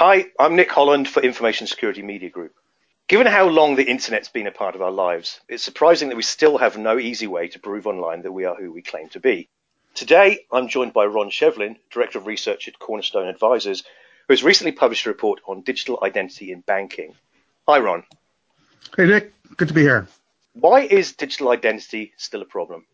Hi, I'm Nick Holland for Information Security Media Group. Given how long the internet's been a part of our lives, it's surprising that we still have no easy way to prove online that we are who we claim to be. Today, I'm joined by Ron Shevlin, Director of Research at Cornerstone Advisors, who has recently published a report on digital identity in banking. Hi, Ron. Hey, Nick. Good to be here. Why is digital identity still a problem?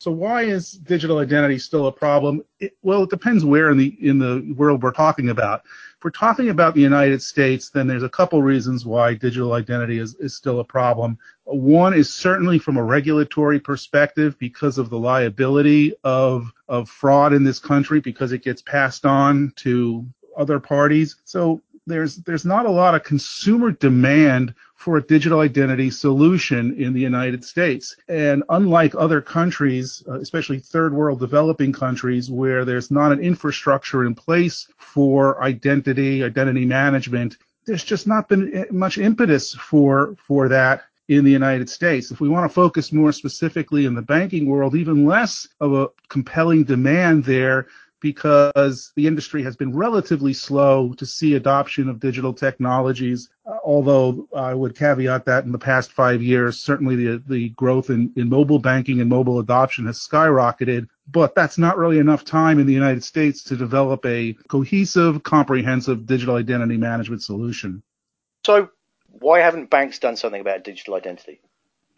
So why is digital identity still a problem? It depends where in the world we're talking about. If we're talking about the United States, then there's a couple reasons why digital identity is still a problem. One is certainly from a regulatory perspective because of the liability of fraud in this country because it gets passed on to other parties. So there's not a lot of consumer demand for a digital identity solution in the United States. And unlike other countries, especially third world developing countries, where there's not an infrastructure in place for identity management, there's just not been much impetus for that in the United States. If we want to focus more specifically in the banking world, even less of a compelling demand there, because the industry has been relatively slow to see adoption of digital technologies, although I would caveat that in the past 5 years, certainly the growth in mobile banking and mobile adoption has skyrocketed, but that's not really enough time in the United States to develop a cohesive, comprehensive digital identity management solution. So why haven't banks done something about digital identity?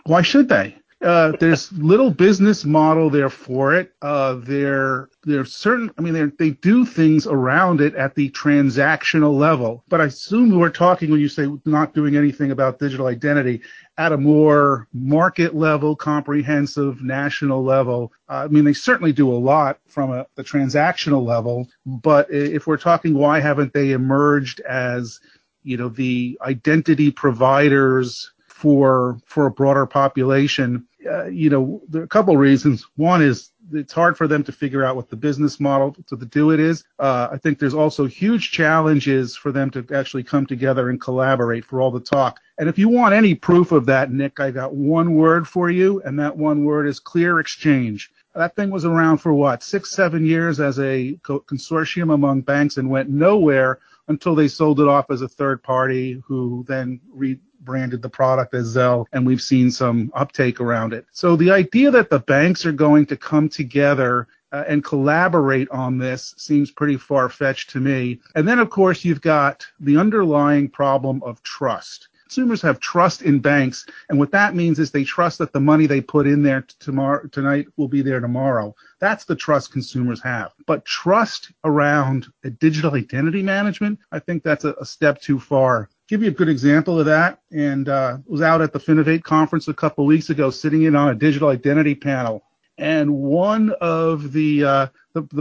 Why should they? There's little business model there for it. They do things around it at the transactional level. But I assume we're talking, when you say not doing anything about digital identity, at a more market level, comprehensive, national level. They certainly do a lot from the transactional level. But if we're talking why haven't they emerged as, the identity providers for a broader population, there are a couple reasons. One is it's hard for them to figure out what the business model to do it is. I think there's also huge challenges for them to actually come together and collaborate for all the talk. And if you want any proof of that, Nick, I got one word for you, and that one word is Clear Exchange. That thing was around for 6-7 years as a consortium among banks and went nowhere until they sold it off as a third party who then rebranded the product as Zelle, and we've seen some uptake around it. So the idea that the banks are going to come together and collaborate on this seems pretty far-fetched to me. And then, of course, you've got the underlying problem of trust. Consumers have trust in banks, and what that means is they trust that the money they put in there tonight will be there tomorrow. That's the trust consumers have. But trust around a digital identity management, I think that's a step too far. Give you a good example of that, and was out at the Finnovate conference a couple of weeks ago, sitting in on a digital identity panel, and one of the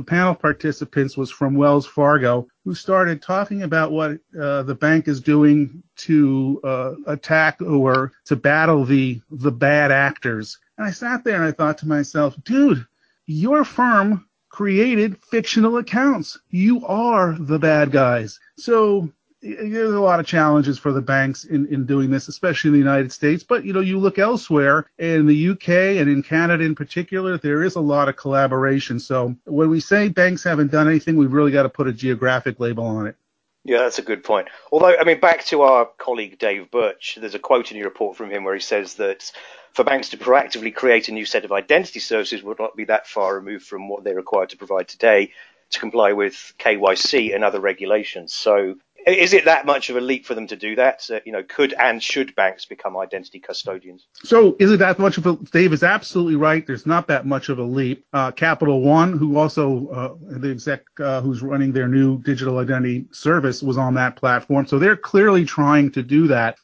panel participants was from Wells Fargo, who started talking about what the bank is doing to attack or to battle the bad actors. And I sat there and I thought to myself, dude, your firm created fictional accounts. You are the bad guys. So there's a lot of challenges for the banks in doing this, especially in the United States. But, you look elsewhere, in the UK and in Canada in particular, there is a lot of collaboration. So when we say banks haven't done anything, we've really got to put a geographic label on it. Yeah, that's a good point. Although, back to our colleague Dave Birch, there's a quote in your report from him where he says that for banks to proactively create a new set of identity services would not be that far removed from what they're required to provide today to comply with KYC and other regulations. So is it that much of a leap for them to do that? Could and should banks become identity custodians? So is it that much of a – Dave is absolutely right. There's not that much of a leap. Capital One, who also the exec who's running their new digital identity service, was on that platform. So they're clearly trying to do that.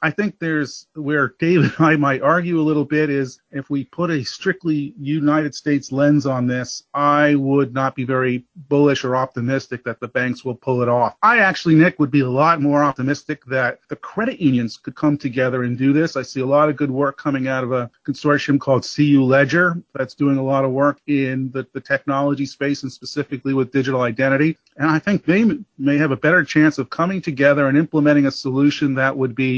I think there's where Dave and I might argue a little bit is if we put a strictly United States lens on this, I would not be very bullish or optimistic that the banks will pull it off. I actually, Nick, would be a lot more optimistic that the credit unions could come together and do this. I see a lot of good work coming out of a consortium called CU Ledger that's doing a lot of work in the technology space and specifically with digital identity. And I think they may have a better chance of coming together and implementing a solution that would be,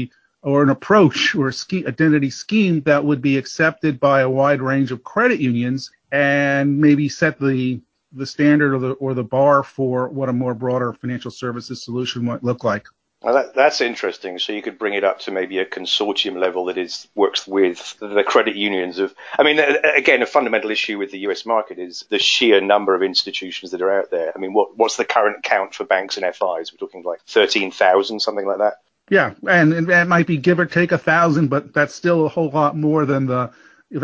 or an approach or identity scheme that would be accepted by a wide range of credit unions and maybe set the the standard or the bar for what a more broader financial services solution might look like. Well, that's interesting. So you could bring it up to maybe a consortium level that works with the credit unions. Again, a fundamental issue with the U.S. market is the sheer number of institutions that are out there. I mean, what's the current count for banks and FIs? We're talking like 13,000, something like that. Yeah, and that might be give or take 1,000, but that's still a whole lot more than the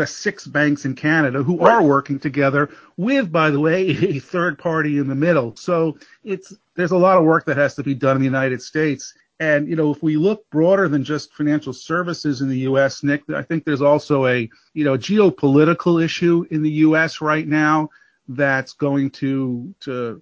six banks in Canada who are working together with, by the way, a third party in the middle. So there's a lot of work that has to be done in the United States. And, you know, if we look broader than just financial services in the U.S., Nick, I think there's also a geopolitical issue in the U.S. right now that's going to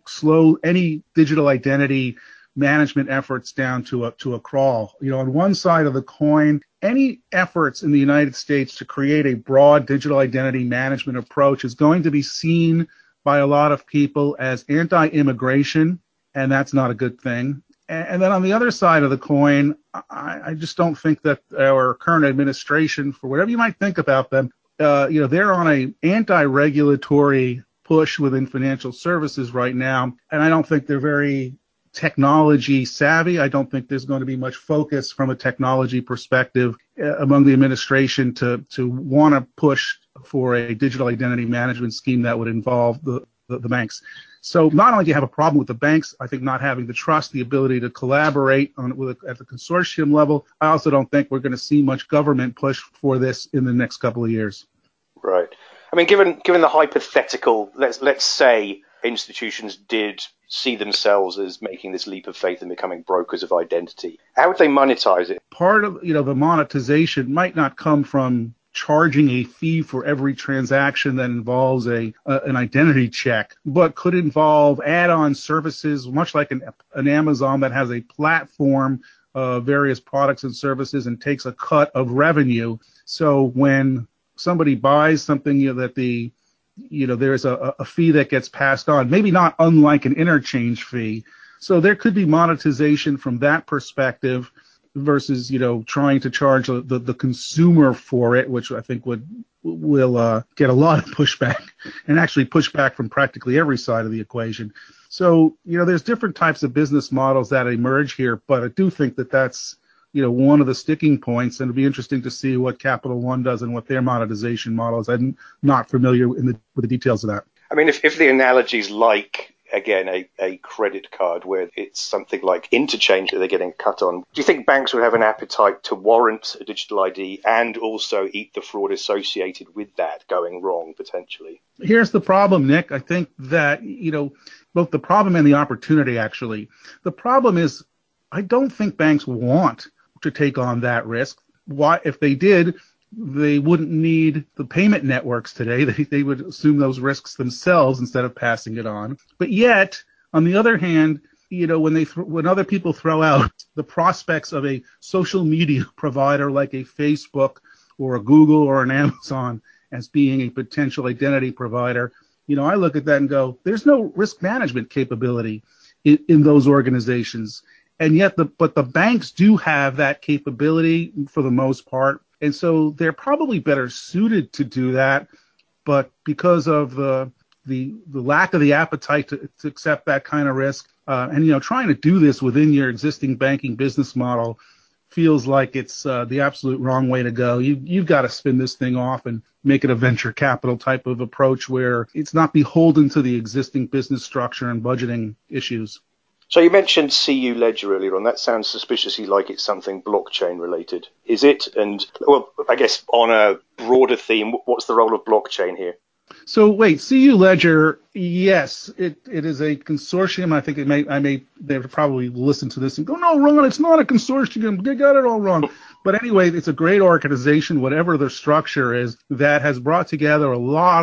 slow any digital identity management efforts down to a crawl. You know, on one side of the coin, any efforts in the United States to create a broad digital identity management approach is going to be seen by a lot of people as anti-immigration, and that's not a good thing. And then on the other side of the coin, I just don't think that our current administration, for whatever you might think about them, they're on an anti-regulatory push within financial services right now, and I don't think they're very technology savvy. I don't think there's going to be much focus from a technology perspective among the administration to want to push for a digital identity management scheme that would involve the banks. So not only do you have a problem with the banks, I think not having the trust, the ability to collaborate at the consortium level, I also don't think we're going to see much government push for this in the next couple of years. Right. I mean, given the hypothetical, let's say institutions did see themselves as making this leap of faith and becoming brokers of identity. How would they monetize it? Part of the monetization might not come from charging a fee for every transaction that involves an identity check, but could involve add-on services, much like an Amazon that has a platform of various products and services and takes a cut of revenue. So when somebody buys something there's a fee that gets passed on, maybe not unlike an interchange fee. So there could be monetization from that perspective versus, trying to charge the consumer for it, which I think will get a lot of pushback, and actually pushback from practically every side of the equation. So, there's different types of business models that emerge here, but I do think that that's, one of the sticking points, and it'll be interesting to see what Capital One does and what their monetization model is. I'm not familiar with the details of that. I mean, if the analogy is like, again, a credit card where it's something like interchange that they're getting cut on, do you think banks would have an appetite to warrant a digital ID and also eat the fraud associated with that going wrong potentially? Here's the problem, Nick. I think that, both the problem and the opportunity, actually. The problem is I don't think banks want to take on that risk. Why? If they did, they wouldn't need the payment networks today. They would assume those risks themselves instead of passing it on. But yet, on the other hand, when other people throw out the prospects of a social media provider like a Facebook or a Google or an Amazon as being a potential identity provider, I look at that and go, there's no risk management capability in those organizations. And yet, but the banks do have that capability for the most part. And so they're probably better suited to do that. But because of the lack of the appetite to accept that kind of risk, and trying to do this within your existing banking business model feels like it's the absolute wrong way to go. You've got to spin this thing off and make it a venture capital type of approach where it's not beholden to the existing business structure and budgeting issues. So you mentioned CU Ledger earlier on. That sounds suspiciously like it's something blockchain related. Is it? And, well, I guess on a broader theme, what's the role of blockchain here? So wait, CU Ledger, yes, it is a consortium. I think they probably listen to this and go, no, Ron, it's not a consortium. They got it all wrong. But anyway, it's a great organization, whatever their structure is, that has brought together a lot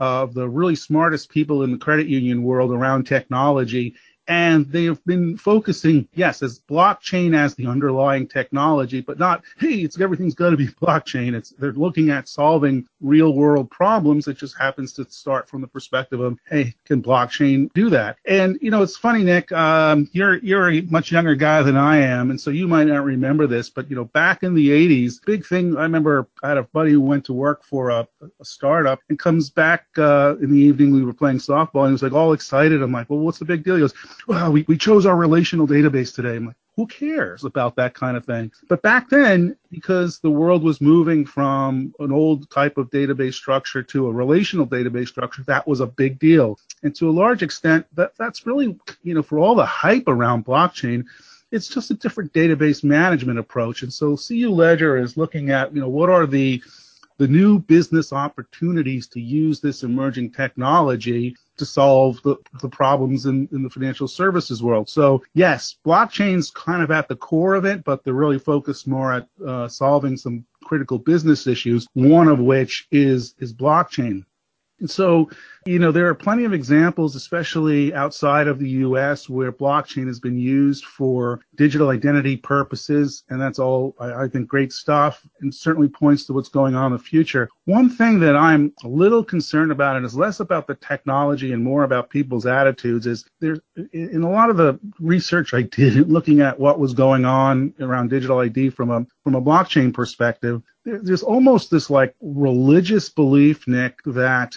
of the really smartest people in the credit union world around technology And they have been focusing, yes, as blockchain as the underlying technology, but not, hey, it's everything's got to be blockchain. They're looking at solving real-world problems. It just happens to start from the perspective of, hey, can blockchain do that? And, you know, it's funny, Nick, you're a much younger guy than I am, and so you might not remember this, but, you know, back in the 80s, big thing, I remember I had a buddy who went to work for a startup and comes back in the evening, we were playing softball, and he was like all excited. I'm like, well, what's the big deal? He goes, well, we chose our relational database today. I'm like, who cares about that kind of thing? But back then, because the world was moving from an old type of database structure to a relational database structure, that was a big deal. And to a large extent, that's really, you know, for all the hype around blockchain, it's just a different database management approach. And so CU Ledger is looking at, you know, what are the new business opportunities to use this emerging technology to solve the problems in the financial services world. So yes, blockchain's kind of at the core of it, but they're really focused more at solving some critical business issues, one of which is blockchain. And so, you know, there are plenty of examples, especially outside of the U.S., where blockchain has been used for digital identity purposes. And that's all, I think, great stuff, and certainly points to what's going on in the future. One thing that I'm a little concerned about, and is less about the technology and more about people's attitudes, is there, in a lot of the research I did looking at what was going on around digital ID from a blockchain perspective, there's almost this like religious belief, Nick, that,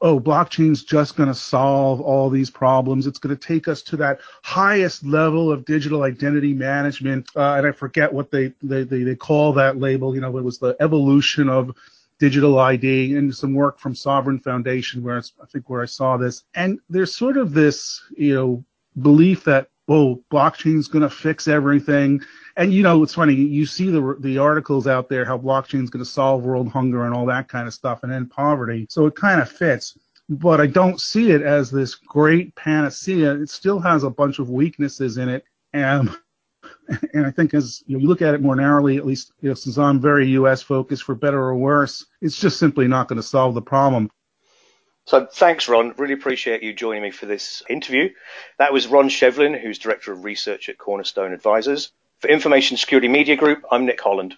oh, blockchain's just going to solve all these problems. It's going to take us to that highest level of digital identity management. And I forget what they call that label. You know, it was the evolution of digital ID, and some work from Sovereign Foundation where I saw this. And there's sort of this, you know, belief that, oh, blockchain's going to fix everything. And, you know, it's funny, you see the articles out there, how blockchain's going to solve world hunger and all that kind of stuff and end poverty. So it kind of fits. But I don't see it as this great panacea. It still has a bunch of weaknesses in it. And I think as you look at it more narrowly, at least, you know, since I'm very U.S. focused, for better or worse, it's just simply not going to solve the problem. So thanks, Ron. Really appreciate you joining me for this interview. That was Ron Shevlin, who's Director of Research at Cornerstone Advisors. For Information Security Media Group, I'm Nick Holland.